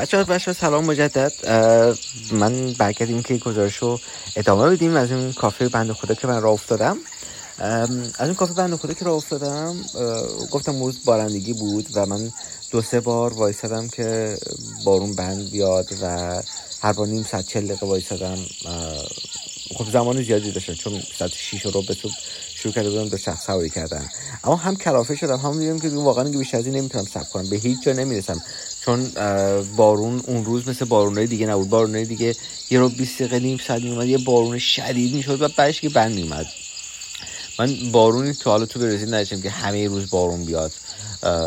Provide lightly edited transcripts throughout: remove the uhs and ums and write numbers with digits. بچه ها سلام مجدد. من برگردیم که گزارشو ادامه بدیم از این کافه بنده خدا که من راه افتادم. گفتم موضوع بارندگی بود و من 2-3 بار وایسادم که بارون بند بیاد و هر بار نیم ساعت 40 دقیقه وایسادم. خب زمان زیادی داشتم چون 6:15 صبح شروع کرده بودم به شخص سواری کردن، اما هم کلافه شدم هم دیدم که واقعا دیگه بیش از این نمیتونم صبر کنم، به هیچ جا نمیرسم، چون بارون اون روز مثل بارونای دیگه نبود. بارونای دیگه یه رو 20 دقیقه نیم ساعت میومد، یه بارون شدید میشد و بعدش که بند میومد. من بارونی تو حالا تو برزیل نداشتم که همه روز بارون بیاد،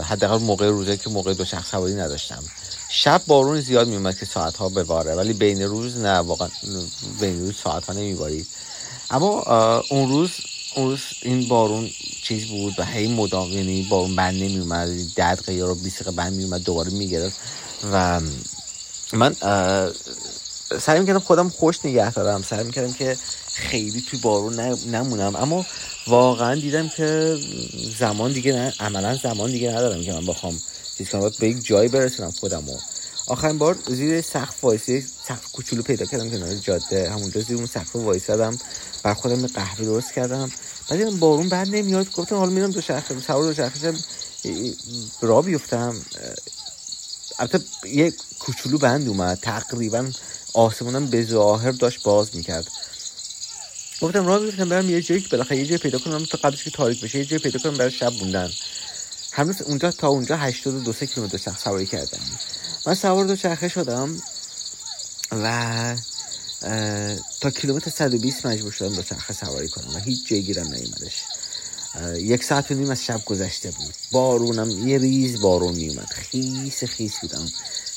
حداقل موقع روزه که موقع دو شخص سواری نداشتم. شب بارون زیاد میومد که ساعت ها بباره، ولی بین روز نه، واقعا بین روز ساعت ها نمیبارید. اما اون روز این بارون چیز بود و هی مدام، یعنی بارون بند نمیومد، 10 دقیقه یا 20 دقیقه بند میومد دوباره میگرفت و من سعی میکردم خودم خوش نگه دارم، سعی میکردم که خیلی توی بارون نمونم، اما واقعا دیدم که زمان دیگه نه، عملا زمان دیگه ندارم که من بخوام چیز کنم، باید به یک جایی برسونم خودمو. آخرین بار زیر سقف وایسی، سقف کوچولو پیدا کردم کنار جاده، همونجا زیر اون سقف وایسادم، بر خودم قهوه درست کردم، بعد دیدم بارون بر نمیاد، گفتم حالا میرم سوار دوچرخه راه بیفتم. البته یه کوچولو بند اومد، تقریبا آسمونم به ظاهر داشت باز میکرد. گفتم راه بیفتم برم یه جایی که بالاخره یه جایی پیدا کنم تا قبلش که تاریک بشه، یه جایی پیدا کنم برای شب موندن. هنوز اونجا تا اونجا 82 کیلومتر شخص سواری کردم. من سوار دوچرخه شدم و تا کیلومتر 120 مجبور شدم دوچرخه سواری کنم و هیچ جایی گیرم نیومدش. 1 ساعت و نیم از شب گذشته بود، بارونم یه ریز بارون میومد، خیس بودم،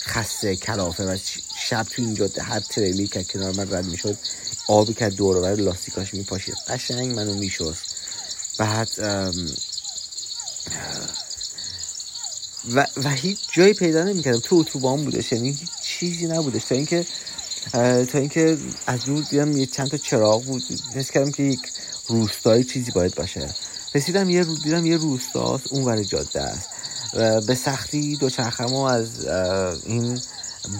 خسته، کلافه، و شب تو این جاده هر تریلی که کنار من رد میشد آبی که دور و بر لاستیکاش میپاشید قشنگ منو میشست. بعد و هیچ جایی پیدا نمی‌کردم، تو اتوبان بودش، یعنی هیچ چیزی نبودش، تا اینکه از دور دیدم یه چند تا چراغ بود، حس کردم که یک روستایی چیزی باید باشه. رسیدم دیدم یه روستاست اونور جاده است. به سختی دوچرخه‌مو از این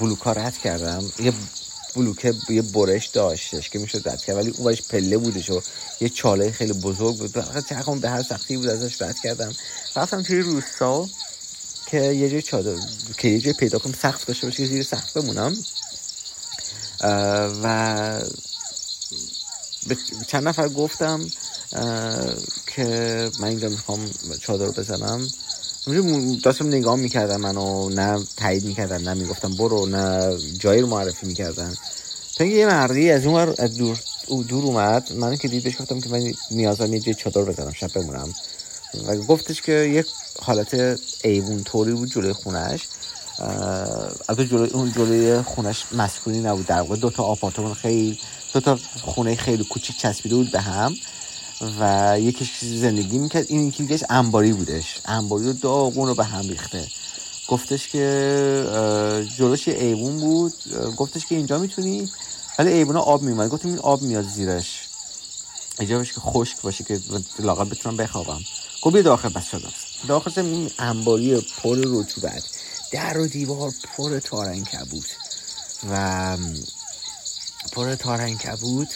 بلوکا رد کردم، یه بلوکه یه برش داشتش که میشد رد کرد، ولی اونورش پله بودش و یه چاله خیلی بزرگ بود، چرخم به هر سختی بود ازش رد کردم. رفتم توی روستا که یه جای چادر که یه جای پیدا کنم سقف داشته باشه که زیر سقف بمونم، و به چند نفر گفتم که من اینجا میخوام چادر رو بزنم. داشتم نگاه میکردم منو، نه تایید میکردن نه میگفتم برو، نه جایی رو معرفی میکردن، تا اینکه یه مردی از اون دور اومد، من که دیدش گفتم که من نیازم یه جای چادر بزنم شب بمونم، و گفتش که یک حالت ایوون طوری بود جلوی خونهش، البته جلوی خونهش مسکونی نبود، در واقع 2 تا آپارتمان خیلی، 2 تا خونه خیلی کوچیک چسبیده بود به هم و یکیش زندگی میکرد، این یکیش انباری بودش، انباری و داغون رو به هم ریخته. گفتش که جلوش ایوون بود، گفتش که اینجا میتونی، ولی ایوون آب میومد، گفتم این آب میاد زیرش، اجابش که خشک باشه که لاغر بتونم بخوابم. گفت بیا داخل. بس شدم داخل، این انباری پر رطوبت، در و دیوار پر تارنگ کبود و پر تارنگ کبود.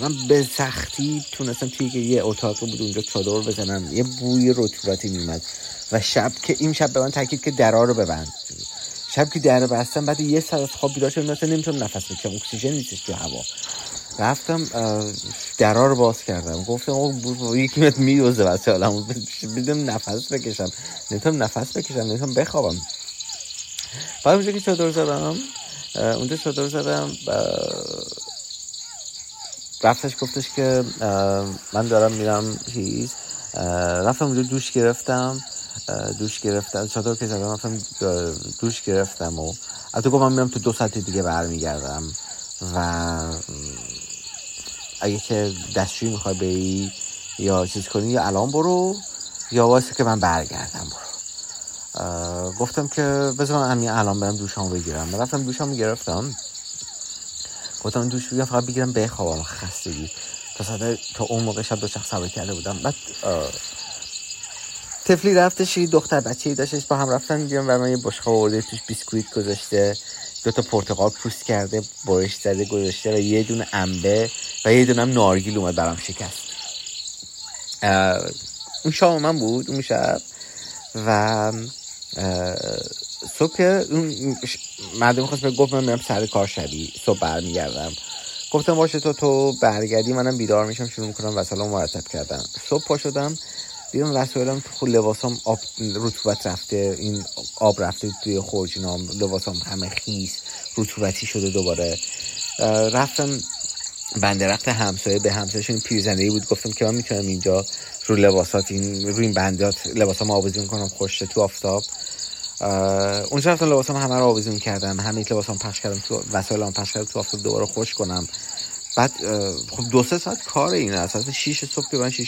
من به سختی تونستم توی یه اتاق بود اونجا چادر بزنم، یه بوی رطوبتی میومد و شب که این شب به من تاکید که درا رو ببند، شب که در رو بستم بعد یه ساعت از خواب بیدار شدم، نمیتونم نفس بکشم، اکسیژن نیست تو هوا. رفتم درا رو باز کردم، گفتم آقا یکی مت میوزه واسه حالم، بدم نفس بکشم نمیتونم بخوابم. بعد اونجا که چادر زدم، رفتش گفتش که من دارم میرم هیز، رفتم اونجا دوش گرفتم چادر که زدم، رفتم دوش گرفتم و البته گفتم من میرم تو 2 ساعت دیگه برمیگردم و اگه که دستشویی میخوای بری یا چیز کنی یا الان برو یا واسه که من برگردم برو. گفتم که بذار من همین الان برم دوشامو بگیرم. رفتم دوشامو گرفتم، گفتم دوش بگیرم فقط بگیرم بخوابم، خستگی تا اون موقع شب دوچرخه سواری کرده بودم. بعد طفلی رفتش یه دختر بچه‌ای داشتش، با هم رفتن میگم و من یه بشقاب آورده توش بیسکویت گذاشته، دو تا پرتقال پوست کرده برش زده گذاشته و یه دونه انبه و یه دونه هم نارگیل اومد برام شکست. اون شام من بود اون شب و صبح که مردم خواست بگفت من میرم سر کار شبی صبح برمیگردم، گفتم باشه تو برگردی منم بیدار میشم شروع میکنم وسایلم مرتب کردم. صبح پا شدم دیدم وسایلم تو لباسام آب رطوبت رفته، این آب رفته توی خورجینام، لباسام همه خیس رطوبتی شده. دوباره رفتم بندرخت همسایه، به همسایه‌شون پیرزنده‌ای بود گفتم که من میتونم اینجا رو لباسات این روی این بندات لباسام آویزون کنم خوشه تو آفتاب. اونجا رفتم لباسام همه رو آویزون کردم، همه لباسام پخش کردم تو وسایلام پخش کردم تو آفتاب دوباره خوش کنم. بعد خب 2-3 ساعت کار این است. اصلا 6 صبح که من 6:30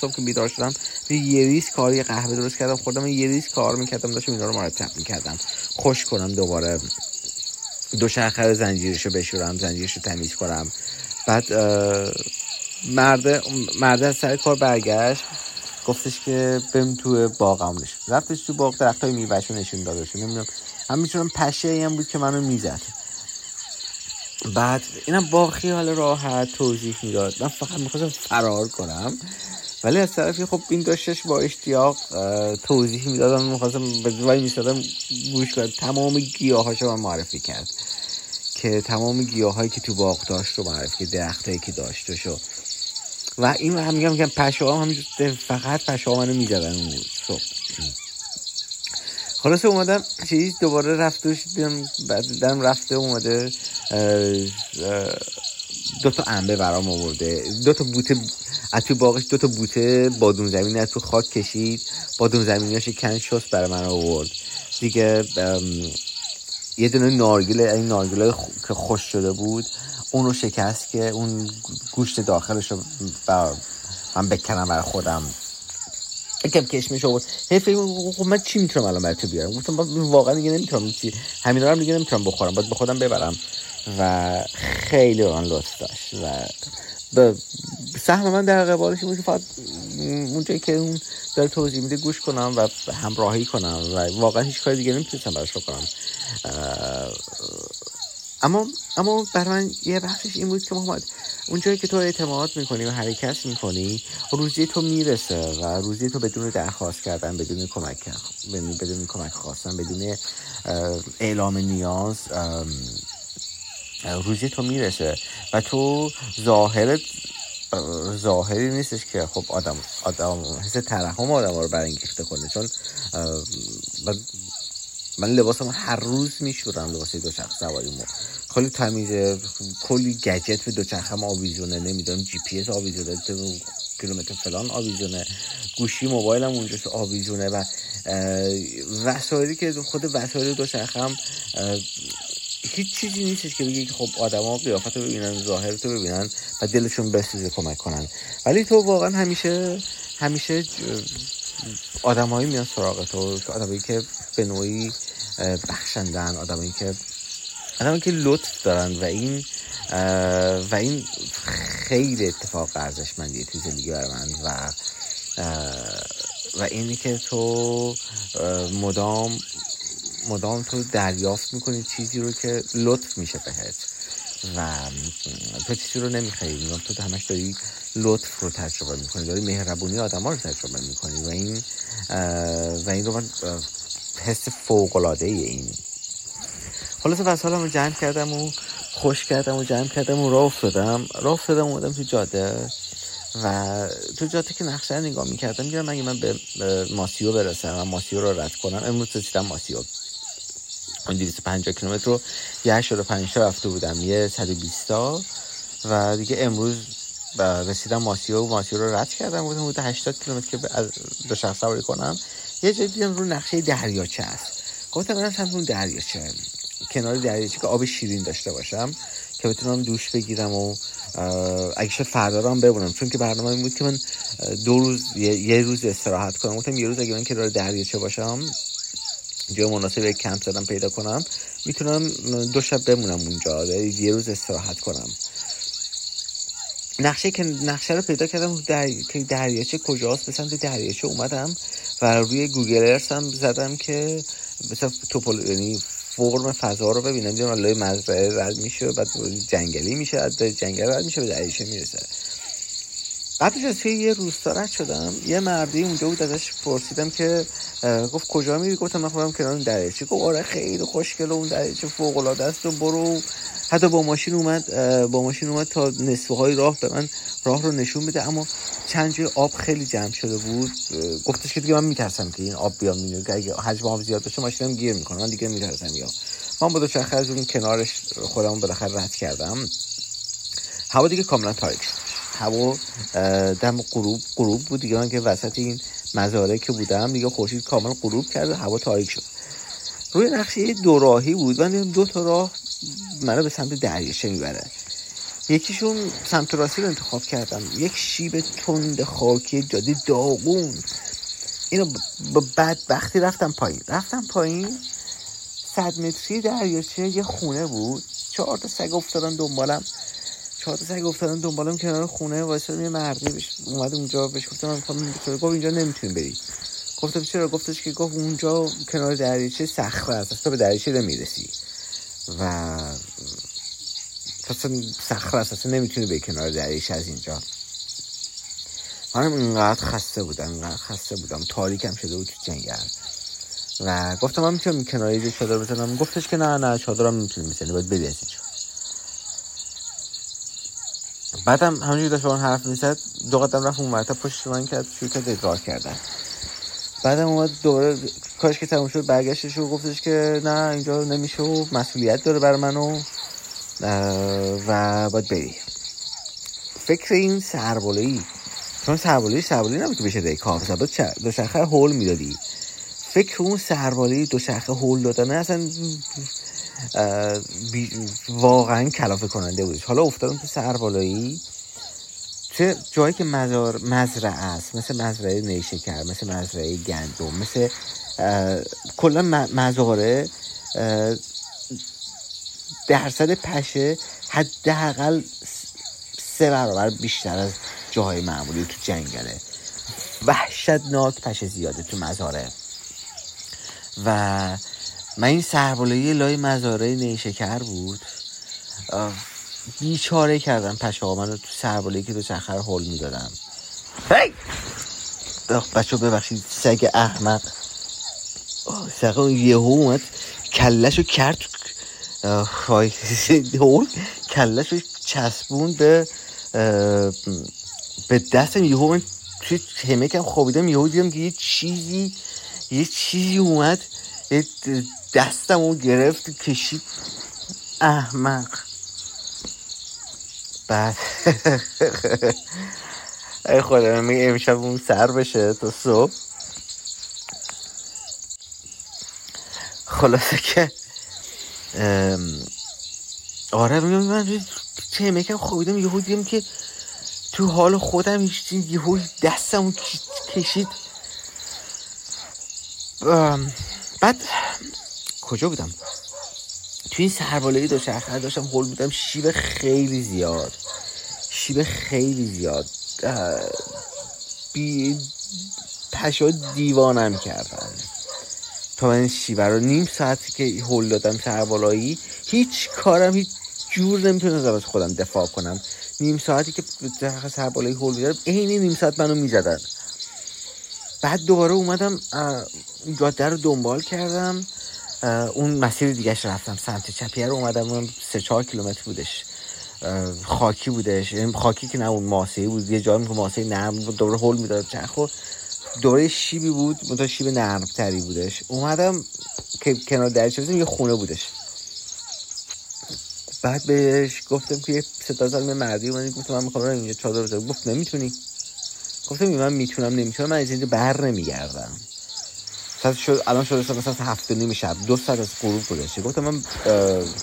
صبح که بیدار شدم یه ریز کاری قهوه درست کردم خوردم، یه ریز کار میکردم داشتم اینا رو مرتب میکردم خوش کنم، دوباره دوچرخه زنجیرشو بشورم زنجیرشو تمیز کنم. بعد مرد از سر کار برگشت گفتش که بریم تو باغم نشون، رفتش تو باغ درختای میوه‌شو نشون دادش، نمیدونم هم میتونم پشه‌ای هم بود که منو میزد. بعد اینم با خیال راحت توضیح میداد، من فقط میخواستم فرار کنم ولی از طرفی خب این داشتش با اشتیاق توضیح میدادم، میخواستم به دوایی میستادم گوش کنم. تمام گیاهاشو من معرفی کرد که تمام گیاهایی که تو باغ داشت رو معرفی کرد، درختایی که داشتشو و این هم میگم پشه‌ها هم فقط پشه‌ها منو میزدن اون صبح. خلاصه اومدم چیز دوباره رفتوش بعدم رفته اومده 2 تا انبه برام آورده، 2 تا بوته از تو باغش، 2 تا بوته بادوم زمینی از تو خاک کشید، بادوم زمینیاشو کن شست برای من آورد دیگه. یه دونه نارگیل، این نارگیلای که خوش شده بود اونو شکست که اون گوشت داخلشو من بکنم برای خودم، یکم کشمش آورد. هی فکر خب من چی میتونم الان برات بیارم، گفتم واقعا دیگه نمیتونم چی، همینا رو دیگه نمیتونم بخورم، باید به خودم ببرم و خیلی اون لطف داشت و سهم من در قبالش بود که فقط اونجایی که اون داره توضیح میده گوش کنم و همراهی کنم و واقعا هیچ کاری دیگه نمیتونستم براش بکنم. اما برای من یه بخشش این بود که محمد اونجایی که تو اعتماد میکنی و حرکت میکنی روزی تو میرسه و روزی تو بدون درخواست کردن، بدون کمک خواستن، بدون اعلام نیاز روزی تو میرسه و تو ظاهری نیستش که خب آدم حس ترحم آدم رو برانگیخته کنه. چون من لباسم هر روز میشورم، لباس دوچرخه سواریمو خیلی تمیزه، کلی گجت به دوچرخه‌م آویزونه، نمیدونم جی پی اس آویزونه، کیلومتر فلان آویزونه، گوشی موبایلم اونجاست آویزونه و وسایلی که خود وسایل دوچرخه‌م هیچ چیزی نیستش که بگی خب آدما قیافت رو ببینن، ظاهر تو ببینن و دلشون بسوزه کمک کنن، ولی تو واقعا همیشه آدمایی میان سراغ تو، آدمایی که به نوعی بخشندن، آدمایی که لطف دارن و این خیلی اتفاق ارزشمندیه تو زندگی برای من و اینی که تو مدام تو دریافت میکنی چیزی رو که لطف میشه بهت و تو چیزی رو نمیخوایی، تو همش داری لطف رو تجربه میکنی، داری مهربونی آدم ها رو تجربه میکنی و این رو من حس فوق‌العاده این. خلاصه وسایلم رو جمع کردم و خوش کردم و جمع کردم و راه افتادم اومدم تو جاده و تو جاده که نقشه نگاه میکردم میگم اگه من به ماسیو برسم و ماسیو رو رد کنم، امروز رسیدم ماسیو، اون 250 کیلومتر رو یه 85 تا رفته بودم، یه 120 تا و دیگه امروز رسیدم ماسیو و ماسیو رو رد کردم بودم حدود 80 کیلومتر که از دوچرخه سواری کنم. یه جایی دیدم رو نقشه دریاچه است، گفتم برم سمت اون دریاچه، کنار دریاچه که آب شیرین داشته باشم که بتونم دوش بگیرم و اگه شد فردا هم ببونم، چون که برنامه این بود که من 2 روز یه روز استراحت کنم. گفتم یه روز اگه من کنار دریاچه باشم، جای مناسب کمپ زدم پیدا کنم، میتونم 2 شب بمونم اونجا، یه روز استراحت کنم. نقشه رو پیدا کردم که دریاچه کجاست، به سمت دریاچه اومدم و روی گوگل ارث هم زدم که مثلا یعنی فرم فضا رو ببینم، دیدم لای مزرعه رد میشه، بعد جنگلی میشه، بعد جنگل رد میشه، بعد عیشه میرسه. بعدش از توی یه روستا رد شدم، یه مردی اونجا بود، ازش پرسیدم که گفت کجا میری؟ گفتم من خودم کنار اون دریاچه. گفت آره خیلی خوشگله اون دریاچه، فوق العاده است، و برو. حتی با ماشین اومد تا نصفه های راه به من راه رو نشون بده، اما چند جای آب خیلی جمع شده بود. گفتش که دیگه من میترسم که این آب بیام میره، اگه حجم آب زیاد بشه ماشینم گیر میکنه، من دیگه میترسم. یا من با دوچرخه از اون کنارش خودمون بالاخره رد کردم. هوا دیگه کاملا تاریک شد، هوا دم غروب بود دیگه. من که وسط این مزارعه که بودم دیگه خورشید کاملا غروب کرد، هوا تاریک شد. روی نقشه دوراهی بود، من دو تا راه منو به سمت دریاچه میبره. یکیشون سمت راستی رو انتخاب کردم، یک شیب تند خاکی جاده داغون. اینو با بدبختی رفتم پایین. 100 متری دریاچه یه خونه بود، 4 تا سگ افتادن دنبالم کنار خونه. واسه یه مردی اومد اونجا، بهش گفتم من میخوام تو رو اینجا نمیتونیم بری. گفتم چرا؟ گفتش که گفت اونجا کنار دریاچه صخره است، تو به دریاچه نمیرسی و اصلا صخره است، اصلا نمیتونی به کنار دریاچه از اینجا. منم اینقدر خسته بودم، تاریکم شده بود تو جنگل، و گفتم من میتونم کنار یه چادر بزنم. گفتش که نه چادرم نمیتونی بزنی، باید بری از اینجا. بعدم همونجوری داشت با اون حرف میزد، دو قدم رفت اون مرتب پشت من کرد، شروع کرد ادرار کردن. بعدم اومد دوباره کارش که تموم شد برگشتش و گفتش که نه اینجا نمیشه و مسئولیت داره بر من و باید بری. فکر این سربالایی، چون سربالایی نبود که بشه دیگه کار زد، دوچرخه هول میدادی. فکر اون سربالایی دوچرخه هول دادنه اصلا واقعا کلافه کننده بود. حالا افتادم تو سربالایی، چه جایی که مزرعه است، مثل مزرعه نیشکر، مثل مزرعه گندم، مثل کلا مزارع 10% پشه حداقل 3 برابر بیشتر از جاهای معمولی تو جنگله. وحشتناک پشه زیاده تو مزارع. و من این سربالایی لای مزارع نیشکر بود، بیچاره کردم پشه ها منو تو سربالایی که دوچرخه رو هول میدادم. بچه ها ببخشید، سگ احمق سگه یهو اومد کلشو کرد هول، کلشو چسبون به دستم. یهو من توی همکم خوابیدم، یهو دیدم که یه چیزی اومد دستمو گرفت کشید. احمق. بعد ای خدا، میگه امشب اون سر بشه تا صبح. خلاصه که آره، میگم من چه میکنم، خوبیدم یهو دیدم که تو حال خودم هیچی، یهو دستمو کشید. بعد کجا بودم؟ توی این سربالایی دوچرخه داشتم هول بودم، شیب خیلی زیاد پشا دیوانم کردن. تا من شیبه رو نیم ساعت که هول دادم سربالایی، هیچ جور نمیتونستم از خودم دفاع کنم. نیم ساعتی که سربالایی هول میدادم، این نیم ساعت منو میزدن. بعد دوباره اومدم جاده رو دنبال کردم، اون مسیر دیگهش رفتم سمت چپیه رو اومدم. اون 3-4 کیلومتر بودش، خاکی بودش، یعنی خاکی که نه، اون ماسه‌ای بود، یه جایی که ماسه نرم بود، دوباره هول میداد چرخو. دوباره شیبی بود، مثلا شیب نرم‌تری بودش. اومدم که کنار دریاچه یه خونه بودش. بعد بهش گفتم که 3 تا مردی اومد، گفتم من می‌خوام اینجا چادر بزنم. گفت نمیتونی. گفتم من میتونم نمیتونم، من از اینجا بر نمیگردم. ساعت شد الان شده مثلا 7:30 شب، 2 ساعت از غروب گذشته. گفتم من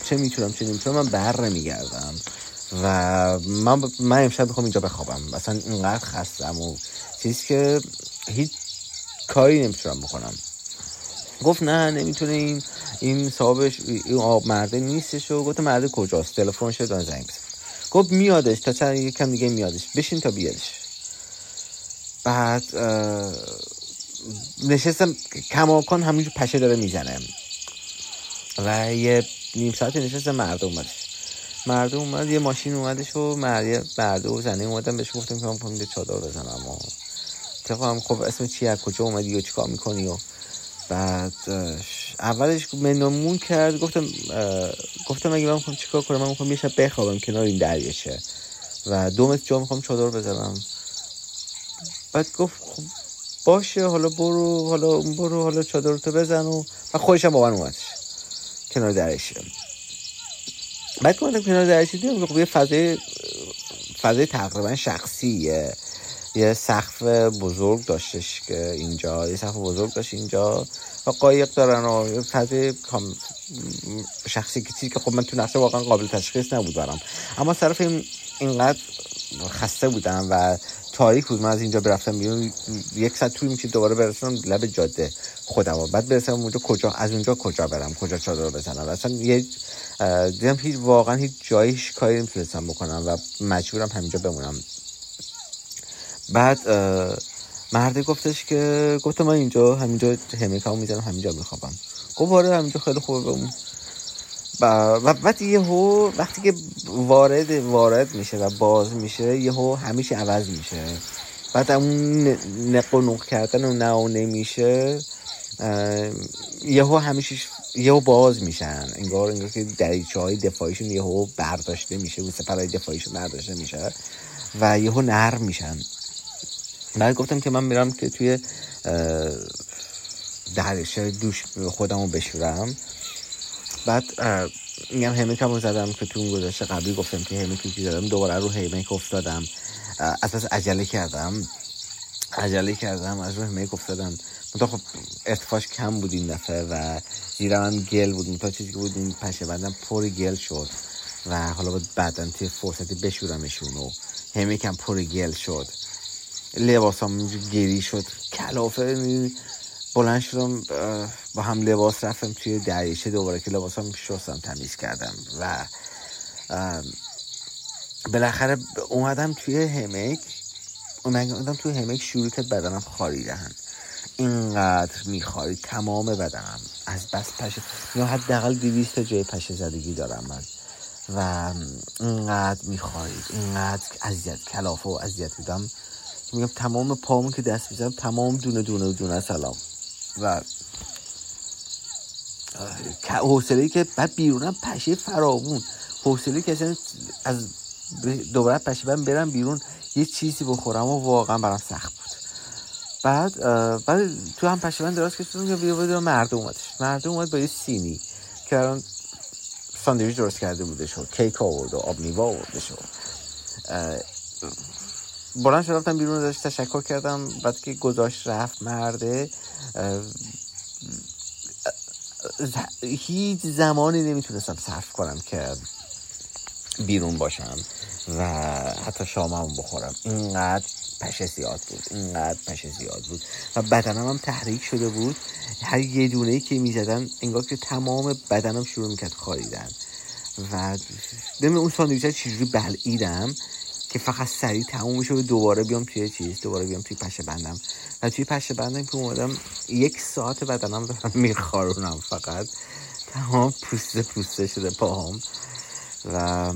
چه میتونم چه نمیتونم، من بر نمیگردم و من امشب میخوام اینجا بخوابم. مثلا اینقدر خستم و چیز که هیچ کاری نمیتونم بکنم. گفت نه نمیتونه، این صاحبش این مرده نیستش. و گفتم مرده کجاست؟ تلفنش رو زنگ بزن. گفت میادش تا چند یکم دیگه میادش، بشین تا بیادش. بعد نشستم کماکان همینجور پشه داره میزنم و یه نیم ساعتی نشستم. مردم اومد یه ماشین اومدش و مرده و زنه اومدن بهش گفتم که من پامیده چادر بزنم و تقام خب اسم چیه کجا اومدی و چیکار میکنی و بعد اولش منمون کرد. گفتم اگه من میخوام چیکار کنم، من میخوام یه شب بخوابم کنار این دریاچه و 2 متر جا میخوام چادر بزنم. بعد گفت خب باشه حالا برو حالا چادر تو بزن و خودش هم با من اومدش کنار دریاچه. بعد که اومدم کنار دریاچه دیدم خب یه فضای تقریبا شخصیه، یه سقف بزرگ داشتش که اینجا و قایق دارن و فضای شخصی که چیزی که خب من تو نقشه واقعا قابل تشخیص نبود برام، اما صرف اینقدر خسته بودم و تاریک بود، من از اینجا برفتم بیرون 1 ساعت طول می‌کشید دوباره برسم لب جاده خودم و بعد برسم اونجا کجا برم، کجا چادر بزنم. اصلا یه دیدم هیچ واقعا هیچ جایش کاری نمی‌تونستم بکنم و مجبورم همینجا بمونم. بعد مرده گفتش که گفتم من همینجا همیکامو میزنم، همینجا میخوابم. گفت آره همینجا خیلی خوبه بمون. بعد یهو وقتی که وارد میشه و باز میشه یهو همیشه عوض میشه، بعد اون نقنق کردن و نمیشه یهو همیشه یهو باز میشن، انگار که دریچه‌های دفاعیشون یهو برداشته میشه و سپرهای دفاعیشون برداشته میشه و یهو نرم میشن. بعد گفتم که من میرم که توی دریاچه دوش خودم رو بشورم. بعد میگم همیکم رو زدم که تو اون گذاشته قبلی گفتم که همیکم که زدم دوباره رو همیک افتادم، از بس عجله کردم از رو همیک افتادم. خب ارتفاعش کم بود این دفعه و زیرم هم گل بود، تا چیزی که بود این پشه بندم پر گل شد و حالا باید بعدن توی فرصتی بشورمشون و همیکم پر گل شد، لباسام گلی شد، کلافه بلند شدم با هم لباس رفتم توی دریاچه دوباره که لباسام شستم تمیز کردم و بالاخره اومدم توی همیک شروع کرد بدنم خاریدن، اینقدر میخارید تمام بدنم از بس پشه، یا حداقل 200 جای پشه زدگی دارم من و اینقدر میخارید، اینقدر اذیت کلافه و اذیت بودم. میگم تمام پامون که دست میزنم تمام دونه سلام و حوصله‌ای که بعد بیرونم پشه فراوون، حوصله‌ای که اصلا از دوباره پشه برم بیرون یه چیزی بخورم و واقعا برام سخت بود. بعد تو هم پشه دراز کشیدم که بیرون مردم اومد با یه سینی که الان ساندویچ درست کرده بودش و کیک آورد و آب میوه آوردش و بلند شد رفتم بیرون، ازش تشکر کردم. بعد که گذاشت رفت مرده هیچ زمانی نمیتونستم صرف کنم که بیرون باشم و حتی شامم بخورم، اینقدر پشه زیاد بود و بدنم هم تحریک شده بود، هر یه دونهی که میزدن انگار که تمام بدنم شروع میکرد خاریدن و دم اون ساندویچه چجوری بلعیدم که فقط سریع تموم میشه و دوباره بیام توی پشه‌بندم و توی پشه‌بندم که اومدم 1 ساعت بدنم دارم میخارونم، فقط تمام پوسته شده پاهم و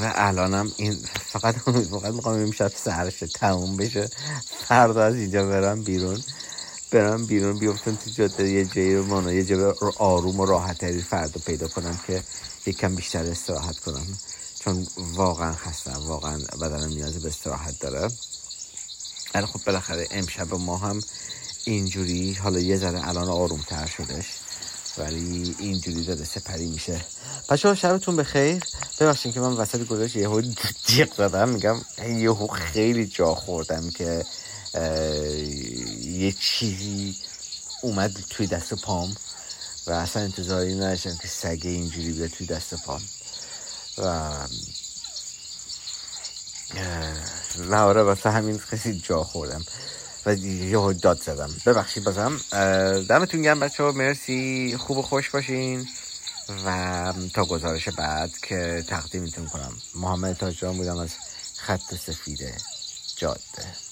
الانم این فقط میخوام امشب سرشه تموم بشه، فردا از اینجا برم بیرون بیفتم تو جاده، یه جایی رو آروم و راحت‌تری فردا پیدا کنم که یکم بیشتر استراحت کنم، چون واقعا خستم، واقعا بدنم نیاز به استراحت داره. ولی خب بالاخره امشب ما هم اینجوری، حالا یه ذره الان آرومتر شدش ولی اینجوری داره سپری میشه. بچه‌ها شبتون بخیر، ببخشید که من وسط گذاشت یهو جیغ زدم، میگم یهو خیلی جا خوردم که یه چیزی اومد توی دست پام و اصلا انتظاری نداشتم که سگ اینجوری بیاد توی دست پام و آره واسه همین خیلی جا خوردم و یهو داد زدم. ببخشید بازم، دمتون گرم بچه‌ها، مرسی، خوب و خوش باشین و تا گزارش بعد که تقدیمتون کنم. محمد تاجران بودم از خط سفید جاده.